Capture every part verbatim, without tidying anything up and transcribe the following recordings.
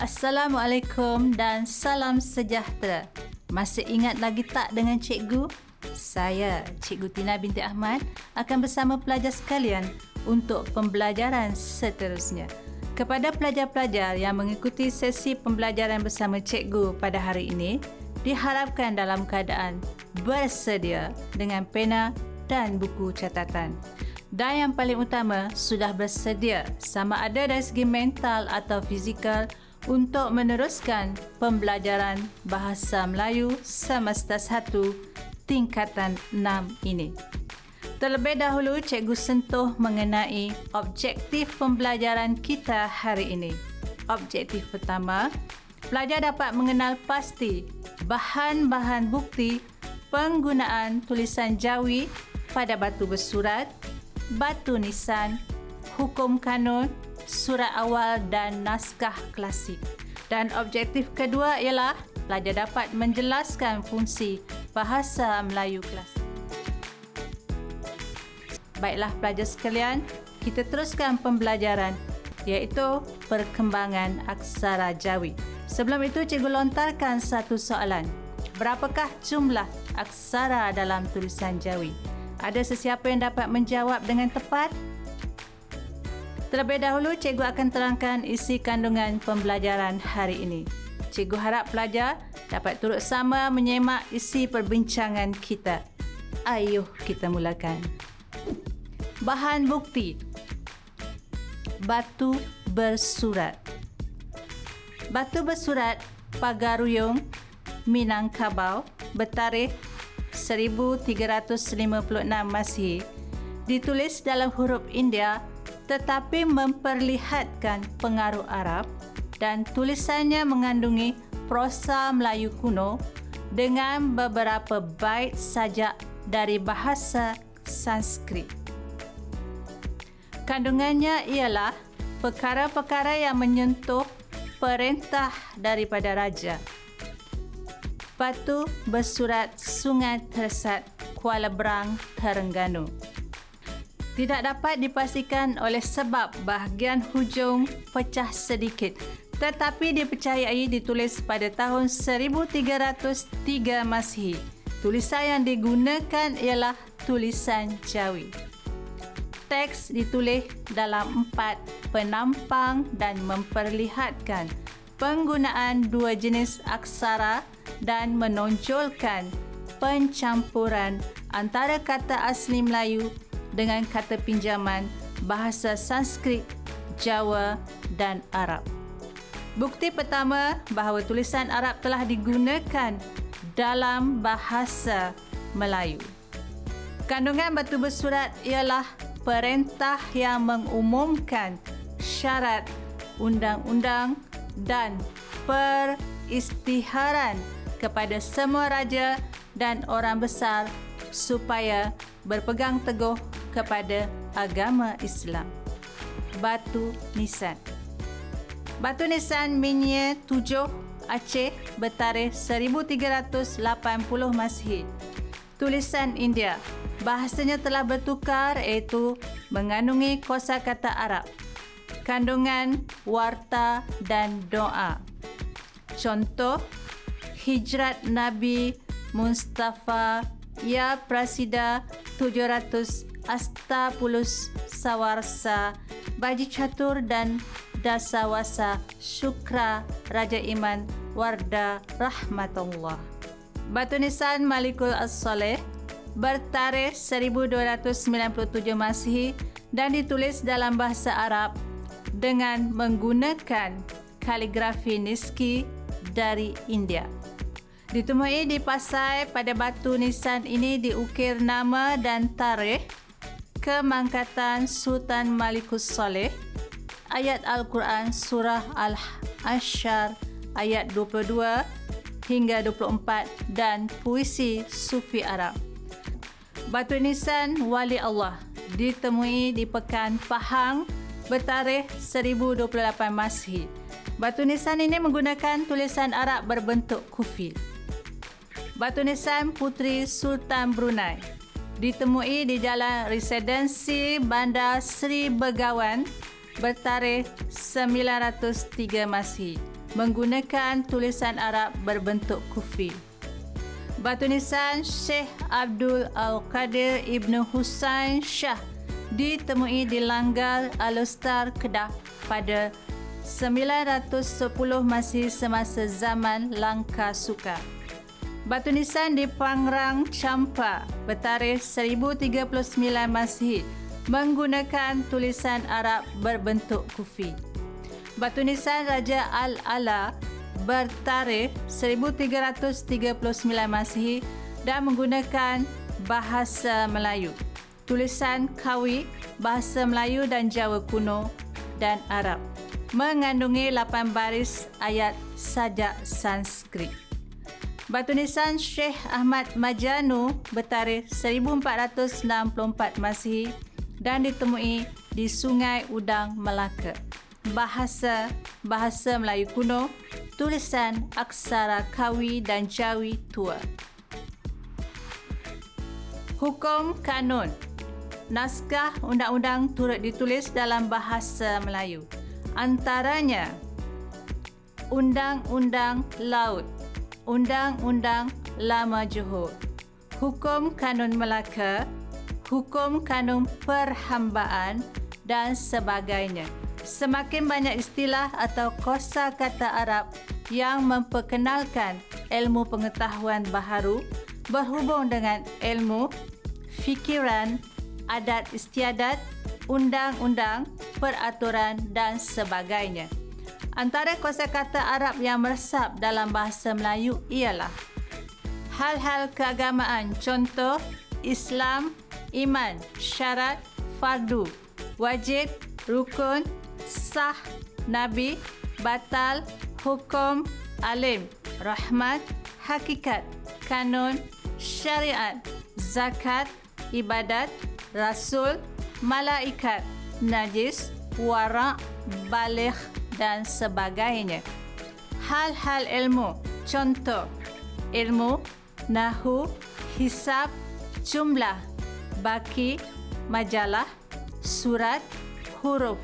Assalamualaikum dan salam sejahtera. Masih ingat lagi tak dengan cikgu? Saya, Cikgu Tina binti Ahmad, akan bersama pelajar sekalian untuk pembelajaran seterusnya. Kepada pelajar-pelajar yang mengikuti sesi pembelajaran bersama cikgu pada hari ini, diharapkan dalam keadaan bersedia dengan pena dan buku catatan. Dan yang paling utama, sudah bersedia sama ada dari segi mental atau fizikal untuk meneruskan pembelajaran Bahasa Melayu Semester satu Tingkatan enam ini. Terlebih dahulu, cikgu sentuh mengenai objektif pembelajaran kita hari ini. Objektif pertama, pelajar dapat mengenal pasti bahan-bahan bukti penggunaan tulisan Jawi pada batu bersurat, batu nisan, hukum kanun, surat awal dan naskah klasik. Dan objektif kedua ialah pelajar dapat menjelaskan fungsi bahasa Melayu klasik. Baiklah pelajar sekalian, kita teruskan pembelajaran iaitu perkembangan aksara Jawi. Sebelum itu, cikgu lontarkan satu soalan. Berapakah jumlah aksara dalam tulisan Jawi? Ada sesiapa yang dapat menjawab dengan tepat? Terlebih dahulu, cikgu akan terangkan isi kandungan pembelajaran hari ini. Cikgu harap pelajar dapat turut sama menyemak isi perbincangan kita. Ayuh, kita mulakan. Bahan bukti. Batu bersurat. Batu bersurat Pagaruyung, Minangkabau, bertarikh seribu tiga ratus lima puluh enam Masihi, ditulis dalam huruf India tetapi memperlihatkan pengaruh Arab, dan tulisannya mengandungi prosa Melayu kuno dengan beberapa bait sajak dari bahasa Sanskrit. Kandungannya ialah perkara-perkara yang menyentuh perintah daripada raja. Batu bersurat Sungai Tersat, Kuala Brang, Terengganu. Tidak dapat dipastikan oleh sebab bahagian hujung pecah sedikit, tetapi dipercayai ditulis pada tahun seribu tiga ratus tiga Masihi. Tulisan yang digunakan ialah tulisan Jawi. Teks ditulis dalam empat penampang dan memperlihatkan penggunaan dua jenis aksara dan menonjolkan pencampuran antara kata asli Melayu dengan kata pinjaman bahasa Sanskrit, Jawa dan Arab. Bukti pertama bahawa tulisan Arab telah digunakan dalam bahasa Melayu. Kandungan batu bersurat ialah perintah yang mengumumkan syarat, undang-undang dan peristiharan kepada semua raja dan orang besar supaya berpegang teguh kepada agama Islam. Batu nisan. Batu nisan Minye tujuh Aceh, bertarikh seribu tiga ratus lapan puluh Masihi. Tulisan India. Bahasanya telah bertukar iaitu mengandungi kosakata Arab. Kandungan, warta dan doa. Contoh, Hijrat Nabi Mustafa Ya Prasida tujuh ratus Astapulus Sawarsa Baji Catur dan Dasawasa Syukra Raja Iman Warda Rahmatullah. Batu nisan Malikul As-Soleh, bertarikh seribu dua ratus sembilan puluh tujuh Masihi dan ditulis dalam bahasa Arab dengan menggunakan kaligrafi Niski dari India. Ditemui di Pasai, pada batu nisan ini diukir nama dan tarikh kemangkatan Sultan Malikul As-Soleh, ayat Al-Quran Surah Al Ashar ayat dua puluh dua hingga dua puluh empat dan puisi Sufi Arab. Batu nisan Wali Allah ditemui di Pekan Pahang, bertarikh seribu dua puluh lapan Masihi. Batu nisan ini menggunakan tulisan Arab berbentuk kufi. Batu nisan Putri Sultan Brunei ditemui di Jalan Residensi Bandar Seri Begawan, bertarikh sembilan ratus tiga Masihi. menggunakan tulisan Arab berbentuk kufi. Batunissan Sheikh Abdul Al-Qadir Ibnu Husain Shah ditemui di Langgal Alustar, Kedah pada sembilan ratus sepuluh Masih semasa zaman Langka Suka. Batunissan di Pangrang Champa bertarikh seribu tiga puluh sembilan Masih menggunakan tulisan Arab berbentuk kufi. Batunissan Raja Al-Ala bertarikh seribu tiga ratus tiga puluh sembilan Masihi dan menggunakan bahasa Melayu, tulisan Kawi, bahasa Melayu dan Jawa kuno dan Arab, mengandungi lapan baris ayat sajak Sanskrit. Batunissan Syekh Ahmad Majanu bertarikh seribu empat ratus enam puluh empat Masihi dan ditemui di Sungai Udang Melaka, bahasa bahasa Melayu kuno, tulisan aksara Kawi dan Jawi tua. Hukum kanun. Naskah undang-undang turut ditulis dalam bahasa Melayu. Antaranya Undang-Undang Laut, Undang-Undang Lama Johor, Hukum Kanun Melaka, Hukum Kanun Perhambaan dan sebagainya. Semakin banyak istilah atau kosakata Arab yang memperkenalkan ilmu pengetahuan baharu berhubung dengan ilmu, fikiran, adat istiadat, undang-undang, peraturan dan sebagainya. Antara kosakata Arab yang meresap dalam bahasa Melayu ialah hal-hal keagamaan, contoh Islam, iman, syarat, fardu, wajib, rukun, sah, nabi, batal, hukum, alim, rahmat, hakikat, kanun, syariat, zakat, ibadat, rasul, malaikat, najis, wara', baligh dan sebagainya. Hal-hal ilmu, contoh ilmu nahu, hisab, jumlah, baki, majalah, surat, huruf,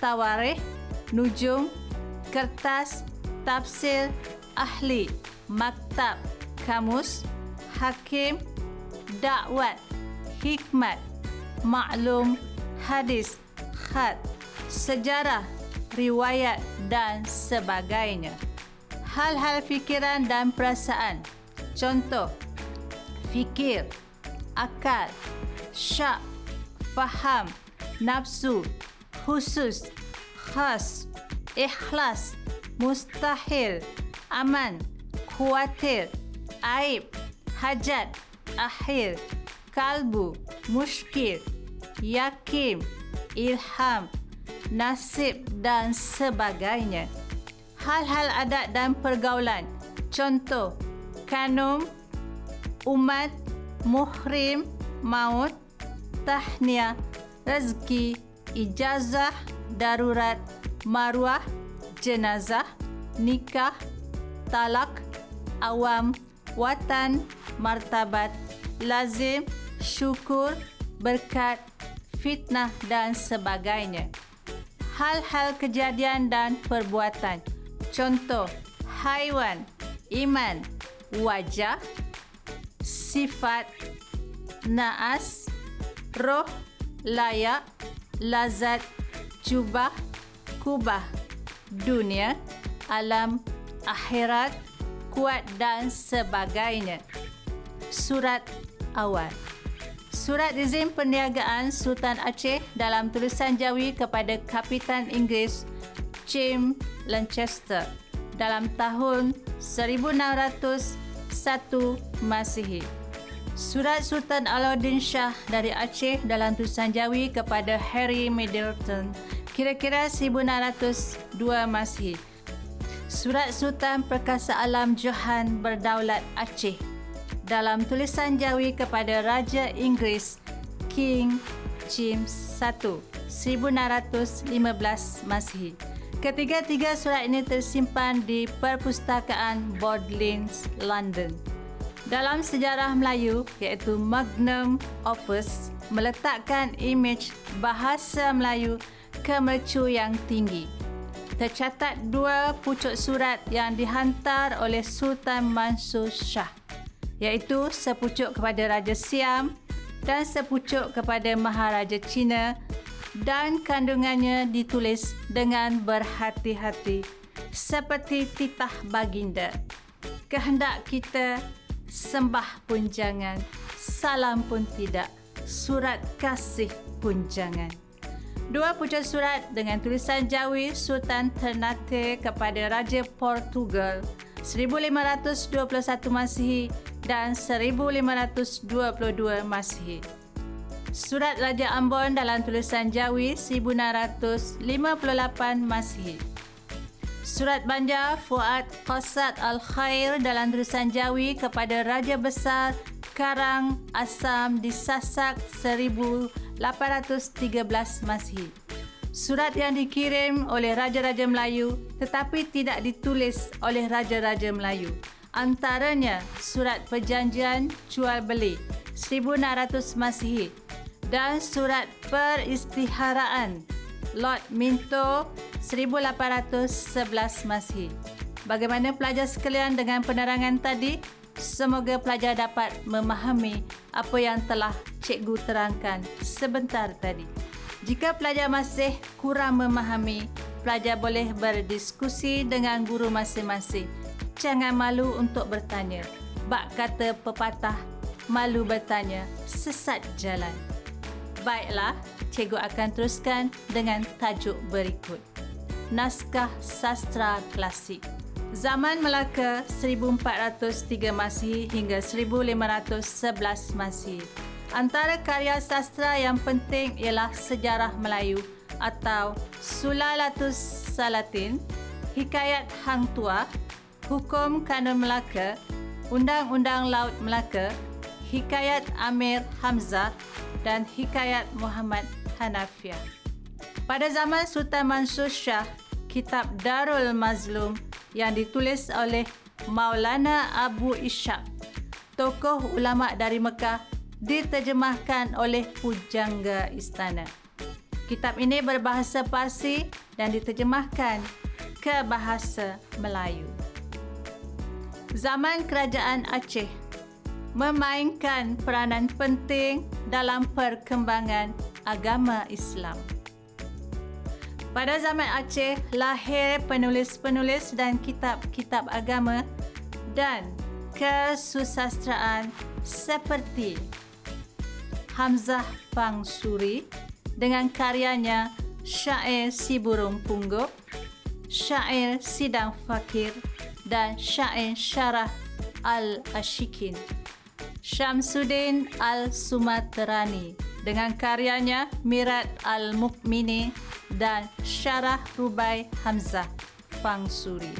tawarikh, nujum, kertas, tafsir, ahli, maktab, kamus, hakim, dakwat, hikmat, maklum, hadis, khat, sejarah, riwayat dan sebagainya. Hal-hal fikiran dan perasaan, contoh fikir, akal, syak, faham, nafsu, khusus, khas, ikhlas, mustahil, aman, khawatir, aib, hajat, akhir, kalbu, muskil, yakin, ilham, nasib dan sebagainya. Hal-hal adat dan pergaulan, contoh kanum, umat, muhrim, maut, tahniah, rezeki, ijazah, darurat, maruah, jenazah, nikah, talak, awam, watan, martabat, lazim, syukur, berkat, fitnah dan sebagainya. Hal-hal kejadian dan perbuatan, contoh haiwan, iman, wajah, sifat, naas, roh, layak, lazat, jubah, kubah, dunia, alam, akhirat, kuat dan sebagainya. Surat awal. Surat izin perniagaan Sultan Aceh dalam tulisan Jawi kepada Kapitan Inggeris James Lancaster dalam tahun seribu enam ratus satu Masihi. Surat Sultan Alauddin Shah dari Aceh dalam tulisan Jawi kepada Harry Middleton kira-kira seribu enam ratus dua Masihi. Surat Sultan Perkasa Alam Johan Berdaulat Aceh dalam tulisan Jawi kepada Raja Inggeris King James I seribu enam ratus lima belas Masihi. Ketiga-tiga surat ini tersimpan di Perpustakaan Bodleians, London. Dalam sejarah Melayu, iaitu magnum opus meletakkan imej bahasa Melayu ke mercu yang tinggi. tercatat dua pucuk surat yang dihantar oleh Sultan Mansur Shah, iaitu sepucuk kepada Raja Siam dan sepucuk kepada Maharaja China, dan kandungannya ditulis dengan berhati-hati seperti titah baginda. Kehendak kita, sembah pun jangan, salam pun tidak, surat kasih pun jangan. Dua pucuk surat dengan tulisan jawi Sultan Ternate kepada Raja Portugal seribu lima ratus dua puluh satu Masihi dan seribu lima ratus dua puluh dua Masihi. Surat Raja Ambon dalam tulisan jawi seribu enam ratus lima puluh lapan Masihi. Surat Banjar Fuad Qasad Al-Khair dalam tulisan jawi kepada Raja Besar Karang Asam di Sasak seribu lapan ratus tiga belas Masihi. Surat yang dikirim oleh Raja-Raja Melayu tetapi tidak ditulis oleh Raja-Raja Melayu, antaranya Surat Perjanjian Jual Beli seribu enam ratus Masihi dan Surat Peristiharaan Lot Minto seribu lapan ratus sebelas Masihi. Bagaimana pelajar sekalian dengan penerangan tadi? Semoga pelajar dapat memahami apa yang telah cikgu terangkan sebentar tadi. Jika pelajar masih kurang memahami, pelajar boleh berdiskusi dengan guru masing-masing. Jangan malu untuk bertanya. Bak kata pepatah, malu bertanya sesat jalan. Baiklah, cikgu akan teruskan dengan tajuk berikut. Naskah Sastra Klasik. Zaman Melaka seribu empat ratus tiga Masihi hingga seribu lima ratus sebelas Masihi. Antara karya sastra yang penting ialah Sejarah Melayu atau Sulalatus Salatin, Hikayat Hang Tuah, Hukum Kanun Melaka, Undang-Undang Laut Melaka, Hikayat Amir Hamzah dan Hikayat Muhammad Hanafiyah. Pada zaman Sultan Mansur Shah, kitab Darul Mazlum yang ditulis oleh Maulana Abu Ishaq, tokoh ulama dari Mekah, diterjemahkan oleh pujangga istana. Kitab ini berbahasa Parsi dan diterjemahkan ke bahasa Melayu. Zaman Kerajaan Aceh memainkan peranan penting dalam perkembangan agama Islam. Pada zaman Aceh, lahir penulis-penulis dan kitab-kitab agama dan kesusastraan seperti Hamzah Fansuri dengan karyanya Syair Si Burung Punggok, Syair Sidang Fakir dan Syair Surah Al Ashar. Syamsuddin Al-Sumaterani dengan karyanya Mirat Al-Mukmini dan Syarah Rubai Hamzah Fansuri.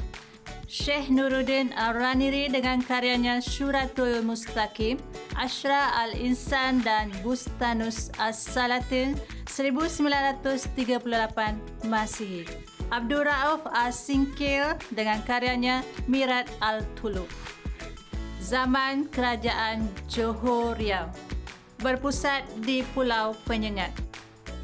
Syekh Nuruddin Al-Raniri dengan karyanya Syuratul Mustaqim, Ashrah Al-Insan dan Bustanus As-Salatin seribu sembilan ratus tiga puluh lapan Masihi. Abdul Rauf Al-Singkil dengan karyanya Mirat Al-Tuluk. Zaman Kerajaan Johor Riau berpusat di Pulau Penyengat.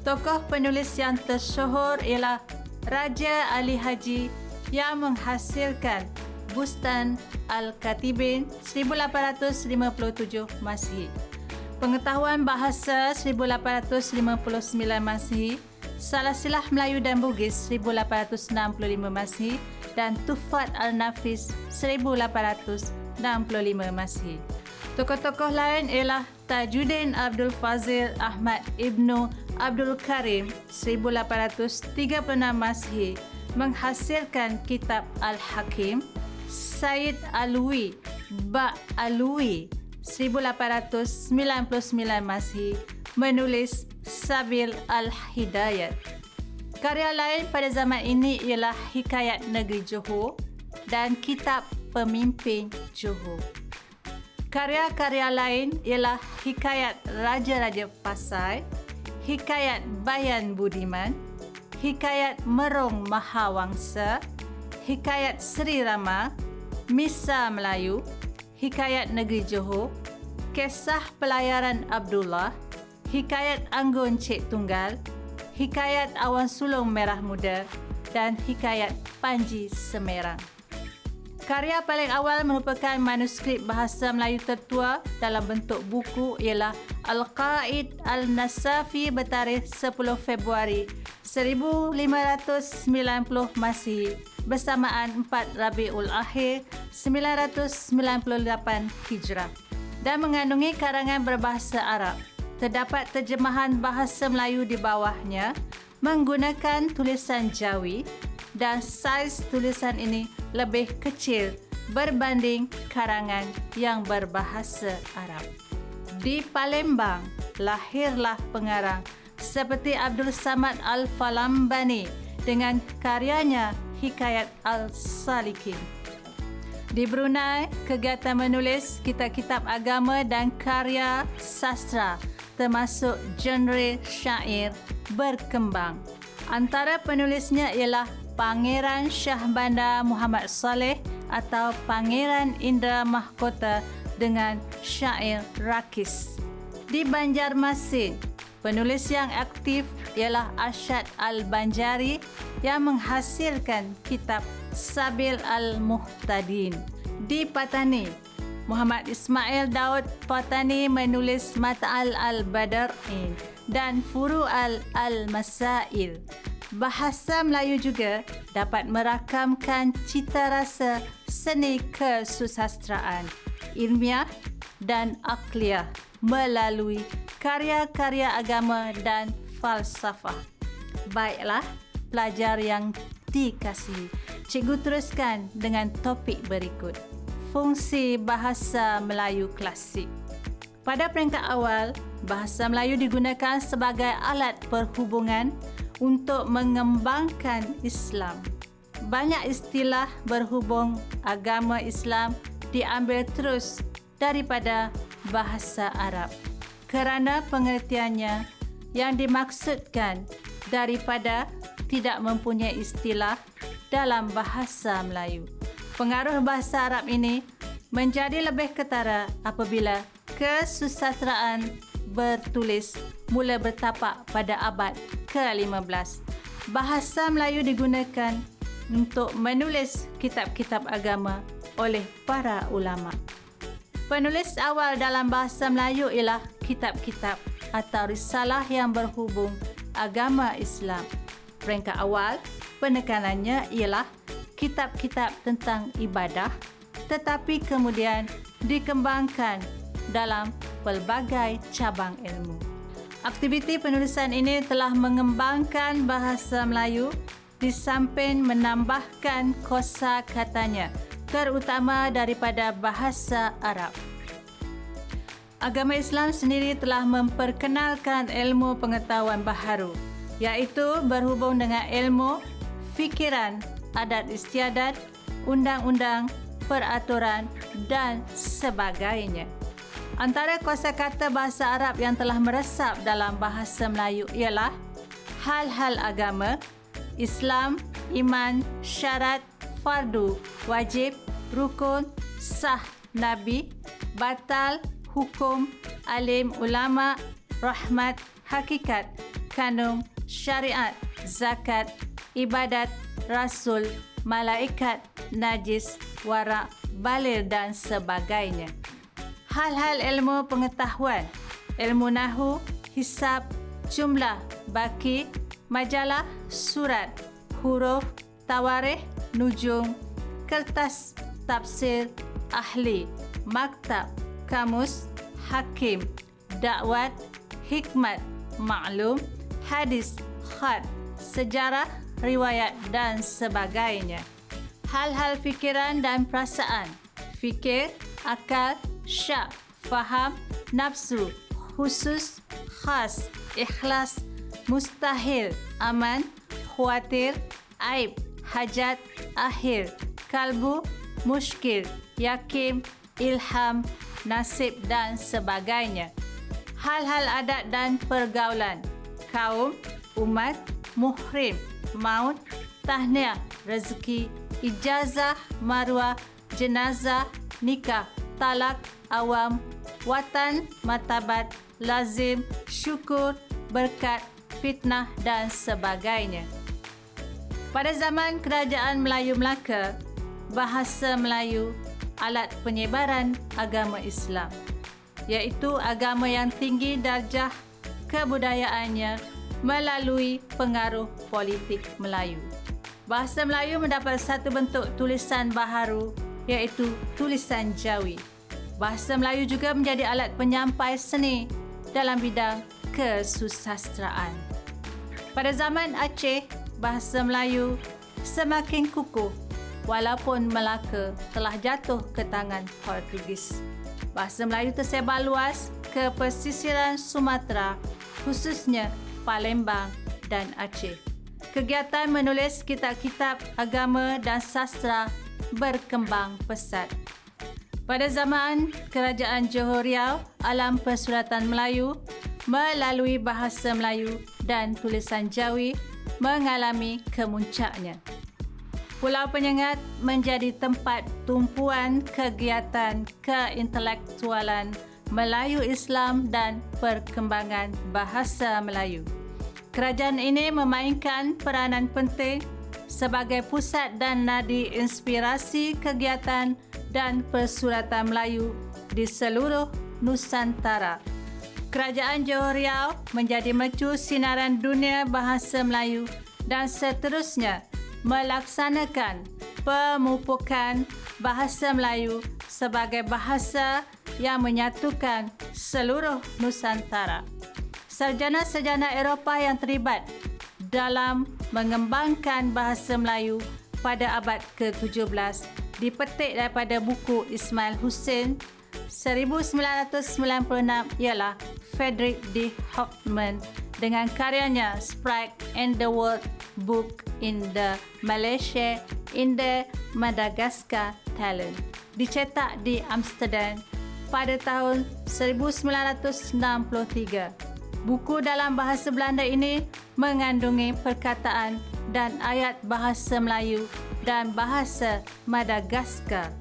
Tokoh penulis yang tersohor ialah Raja Ali Haji yang menghasilkan Bustan Al-Katibin seribu lapan ratus lima puluh tujuh Masihi, Pengetahuan Bahasa seribu lapan ratus lima puluh sembilan Masihi, Salasilah Melayu dan Bugis seribu lapan ratus enam puluh lima Masihi dan Tufat Al-Nafis seribu lapan ratus enam puluh lima Masihi. Tokoh-tokoh lain ialah Tajuddin Abdul Fazil Ahmad Ibnu Abdul Karim seribu lapan ratus tiga puluh enam Masihi menghasilkan kitab Al-Hakim, Said Alwi Ba Alwi seribu lapan ratus sembilan puluh sembilan Masihi menulis Sabil Al-Hidayat. Karya lain pada zaman ini ialah Hikayat Negeri Johor dan Kitab Pemimpin Johor. Karya-karya lain ialah Hikayat Raja-Raja Pasai, Hikayat Bayan Budiman, Hikayat Merong Mahawangsa, Hikayat Seri Rama, Misa Melayu, Hikayat Negeri Johor, Kisah Pelayaran Abdullah, Hikayat Anggun Cik Tunggal, Hikayat Awan Sulung Merah Muda, dan Hikayat Panji Semerang. Karya paling awal merupakan manuskrip bahasa Melayu tertua dalam bentuk buku ialah Al-Qaid Al-Nasafi bertarikh sepuluh Februari seribu lima ratus sembilan puluh Masihi bersamaan empat Rabiul Akhir sembilan ratus sembilan puluh lapan Hijrah dan mengandungi karangan berbahasa Arab. Terdapat terjemahan bahasa Melayu di bawahnya menggunakan tulisan Jawi dan saiz tulisan ini lebih kecil berbanding karangan yang berbahasa Arab. Di Palembang, lahirlah pengarang seperti Abdul Samad Al-Falambani dengan karyanya Hikayat Al-Salikin. Di Brunei, kegiatan menulis kitab-kitab agama dan karya sastra termasuk genre syair berkembang. Antara penulisnya ialah Pangeran Shah Bandar Muhammad Saleh atau Pangeran Indra Mahkota dengan syair rakis. Di Banjarmasin, penulis yang aktif ialah Arsyad Al-Banjari yang menghasilkan kitab Sabil Al-Muhtadin. Di Patani, Muhammad Ismail Daud Patani menulis Mat'al Al-Badar'in dan Furu'al Al-Masail. Bahasa Melayu juga dapat merakamkan cita rasa seni kesusastraan, ilmiah dan akliyah melalui karya-karya agama dan falsafah. Baiklah, pelajar yang dikasihi, cikgu teruskan dengan topik berikut. Fungsi bahasa Melayu klasik. Pada peringkat awal, bahasa Melayu digunakan sebagai alat perhubungan untuk mengembangkan Islam. Banyak istilah berhubung agama Islam diambil terus daripada bahasa Arab kerana pengertiannya yang dimaksudkan daripada tidak mempunyai istilah dalam bahasa Melayu. Pengaruh bahasa Arab ini menjadi lebih ketara apabila kesusastraan bertulis mula bertapak pada abad ke lima belas. Bahasa Melayu digunakan untuk menulis kitab-kitab agama oleh para ulama. Penulis awal dalam bahasa Melayu ialah kitab-kitab atau risalah yang berhubung agama Islam. Peringkat awal, penekanannya ialah kitab-kitab tentang ibadah, tetapi kemudian dikembangkan dalam pelbagai cabang ilmu. Aktiviti penulisan ini telah mengembangkan bahasa Melayu di samping menambahkan kosa katanya, terutama daripada bahasa Arab. Agama Islam sendiri telah memperkenalkan ilmu pengetahuan baharu, iaitu berhubung dengan ilmu, fikiran, adat istiadat, undang-undang, peraturan dan sebagainya. Antara kosakata bahasa Arab yang telah meresap dalam bahasa Melayu ialah hal-hal agama, Islam, iman, syarat, fardu, wajib, rukun, sah, nabi, batal, hukum, alim, ulama, rahmat, hakikat, kanun, syariat, zakat, ibadat, rasul, malaikat, najis, warak, balir dan sebagainya. Hal-hal ilmu pengetahuan, ilmu nahu, hisab, jumlah, baki, majalah, surat, huruf, tawarikh, nujum, kertas, tafsir, ahli, maktab, kamus, hakim, dakwat, hikmat, maklum, hadis, khat, sejarah, riwayat dan sebagainya. Hal-hal fikiran dan perasaan, fikir, akal, syak, faham, nafsu, khusus, khas, ikhlas, mustahil, aman, khawatir, aib, hajat, akhir, kalbu, muskil, yakin, ilham, nasib dan sebagainya. Hal-hal adat dan pergaulan, kaum, umat, muhrim, maut, tahniah, rezeki, ijazah, maruah, jenazah, nikah, talak, awam, watan, martabat, lazim, syukur, berkat, fitnah dan sebagainya. Pada zaman Kerajaan Melayu Melaka, bahasa Melayu alat penyebaran agama Islam, iaitu agama yang tinggi darjah kebudayaannya melalui pengaruh politik Melayu. Bahasa Melayu mendapat satu bentuk tulisan baharu, iaitu tulisan Jawi. Bahasa Melayu juga menjadi alat penyampai seni dalam bidang kesusasteraan. Pada zaman Aceh, bahasa Melayu semakin kukuh walaupun Melaka telah jatuh ke tangan Portugis. Bahasa Melayu tersebar luas ke pesisiran Sumatera, khususnya Palembang dan Aceh. Kegiatan menulis kitab-kitab agama dan sastra berkembang pesat. Pada zaman Kerajaan Johor Riau, alam persuratan Melayu melalui bahasa Melayu dan tulisan Jawi mengalami kemuncaknya. Pulau Penyengat menjadi tempat tumpuan kegiatan keintelektualan Melayu Islam dan perkembangan bahasa Melayu. Kerajaan ini memainkan peranan penting sebagai pusat dan nadi inspirasi kegiatan dan persuratan Melayu di seluruh Nusantara. Kerajaan Johor Riau menjadi mercu sinaran dunia bahasa Melayu dan seterusnya melaksanakan pemupukan bahasa Melayu sebagai bahasa yang menyatukan seluruh Nusantara. Sarjana-sarjana Eropah yang terlibat dalam mengembangkan bahasa Melayu pada abad ketujuh belas dipetik daripada buku Ismail Hussein seribu sembilan ratus sembilan puluh enam ialah Frederick D. Hoffman dengan karyanya Sprague and the World Book in the Malaysia in the Madagascar Talent, dicetak di Amsterdam pada tahun seribu sembilan ratus enam puluh tiga. Buku dalam bahasa Belanda ini mengandungi perkataan dan ayat bahasa Melayu dan bahasa Madagaskar.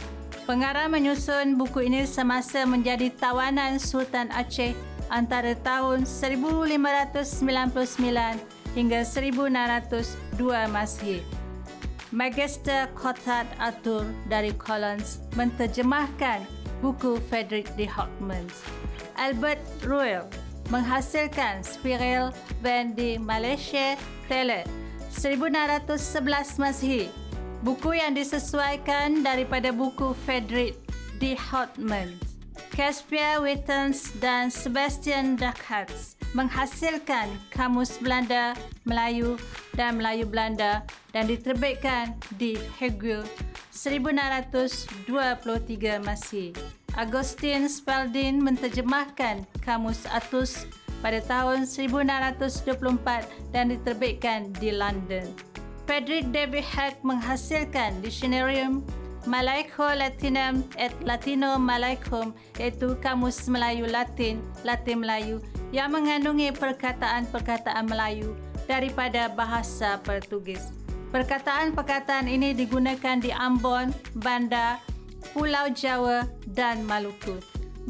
Pengarang menyusun buku ini semasa menjadi tawanan Sultan Aceh antara tahun seribu lima ratus sembilan puluh sembilan hingga seribu enam ratus dua Masih. Magister Kothard Arthur dari Collins menterjemahkan buku Frederick D. Hoffman. Albert Royal menghasilkan Spiral van de Malaysia Teller seribu enam ratus sebelas Masih. Buku yang disesuaikan daripada buku Frederick D. Hoffman. Caspia Wittens dan Sebastian Darkatz menghasilkan Kamus Belanda Melayu dan Melayu Belanda dan diterbitkan di Hague seribu enam ratus dua puluh tiga Masih. Agustin Spalding menterjemahkan Kamus Atus pada tahun seribu enam ratus dua puluh empat dan diterbitkan di London. Frederick David Hack menghasilkan Dictionarium Malaico Latinum et Latino Malaicum, iaitu Kamus Melayu Latin, Latin Melayu yang mengandungi perkataan-perkataan Melayu daripada bahasa Portugis. Perkataan-perkataan ini digunakan di Ambon, Bandar, Pulau Jawa dan Maluku.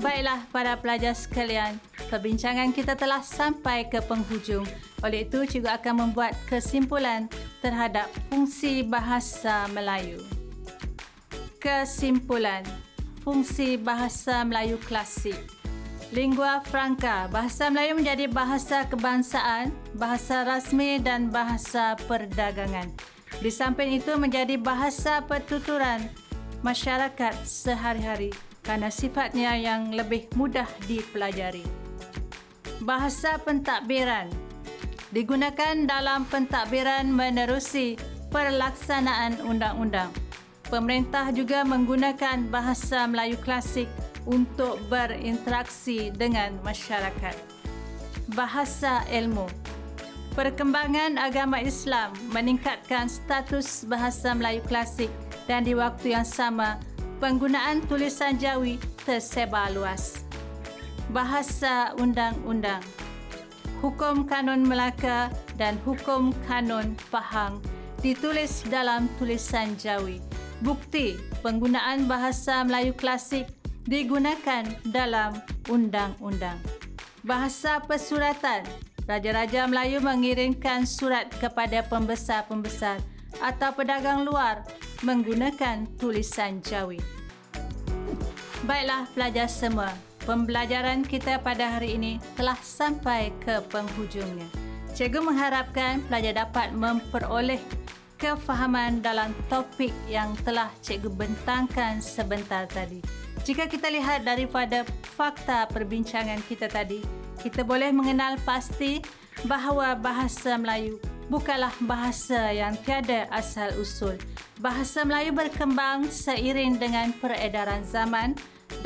Baiklah para pelajar sekalian, perbincangan kita telah sampai ke penghujung. Oleh itu, cikgu akan membuat kesimpulan terhadap fungsi bahasa Melayu. Kesimpulan, fungsi bahasa Melayu klasik. Lingua franca, bahasa Melayu menjadi bahasa kebangsaan, bahasa rasmi dan bahasa perdagangan. Di samping itu menjadi bahasa pertuturan masyarakat sehari-hari kerana sifatnya yang lebih mudah dipelajari. Bahasa pentadbiran, digunakan dalam pentadbiran menerusi pelaksanaan undang-undang. Pemerintah juga menggunakan bahasa Melayu klasik untuk berinteraksi dengan masyarakat. Bahasa ilmu, perkembangan agama Islam meningkatkan status bahasa Melayu klasik dan di waktu yang sama penggunaan tulisan Jawi tersebar luas. Bahasa undang-undang, Hukum Kanun Melaka dan Hukum Kanun Pahang ditulis dalam tulisan Jawi. Bukti penggunaan bahasa Melayu klasik digunakan dalam undang-undang. Bahasa persuratan, raja-raja Melayu mengirimkan surat kepada pembesar-pembesar atau pedagang luar menggunakan tulisan Jawi. Baiklah pelajar semua, pembelajaran kita pada hari ini telah sampai ke penghujungnya. Cikgu mengharapkan pelajar dapat memperoleh kefahaman dalam topik yang telah cikgu bentangkan sebentar tadi. Jika kita lihat daripada fakta perbincangan kita tadi, kita boleh mengenal pasti bahawa bahasa Melayu bukanlah bahasa yang tiada asal usul. Bahasa Melayu berkembang seiring dengan peredaran zaman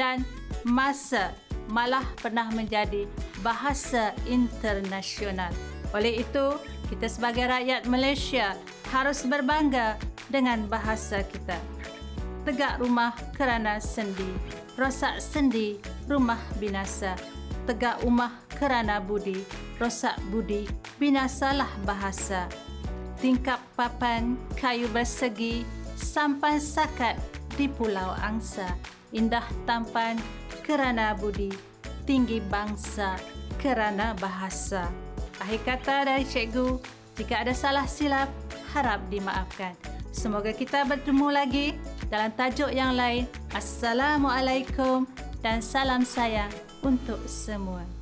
dan masa, malah pernah menjadi bahasa internasional. Oleh itu, kita sebagai rakyat Malaysia harus berbangga dengan bahasa kita. Tegak rumah kerana sendi, rosak sendi rumah binasa. Tegak rumah kerana budi, rosak budi binasalah bahasa. Tingkap papan kayu bersegi, sampan sakat di Pulau Angsa. Indah tampan kerana budi, tinggi bangsa kerana bahasa. Akhir kata dari cikgu, jika ada salah silap harap dimaafkan. Semoga kita bertemu lagi dalam tajuk yang lain. Assalamualaikum dan salam sayang untuk semua.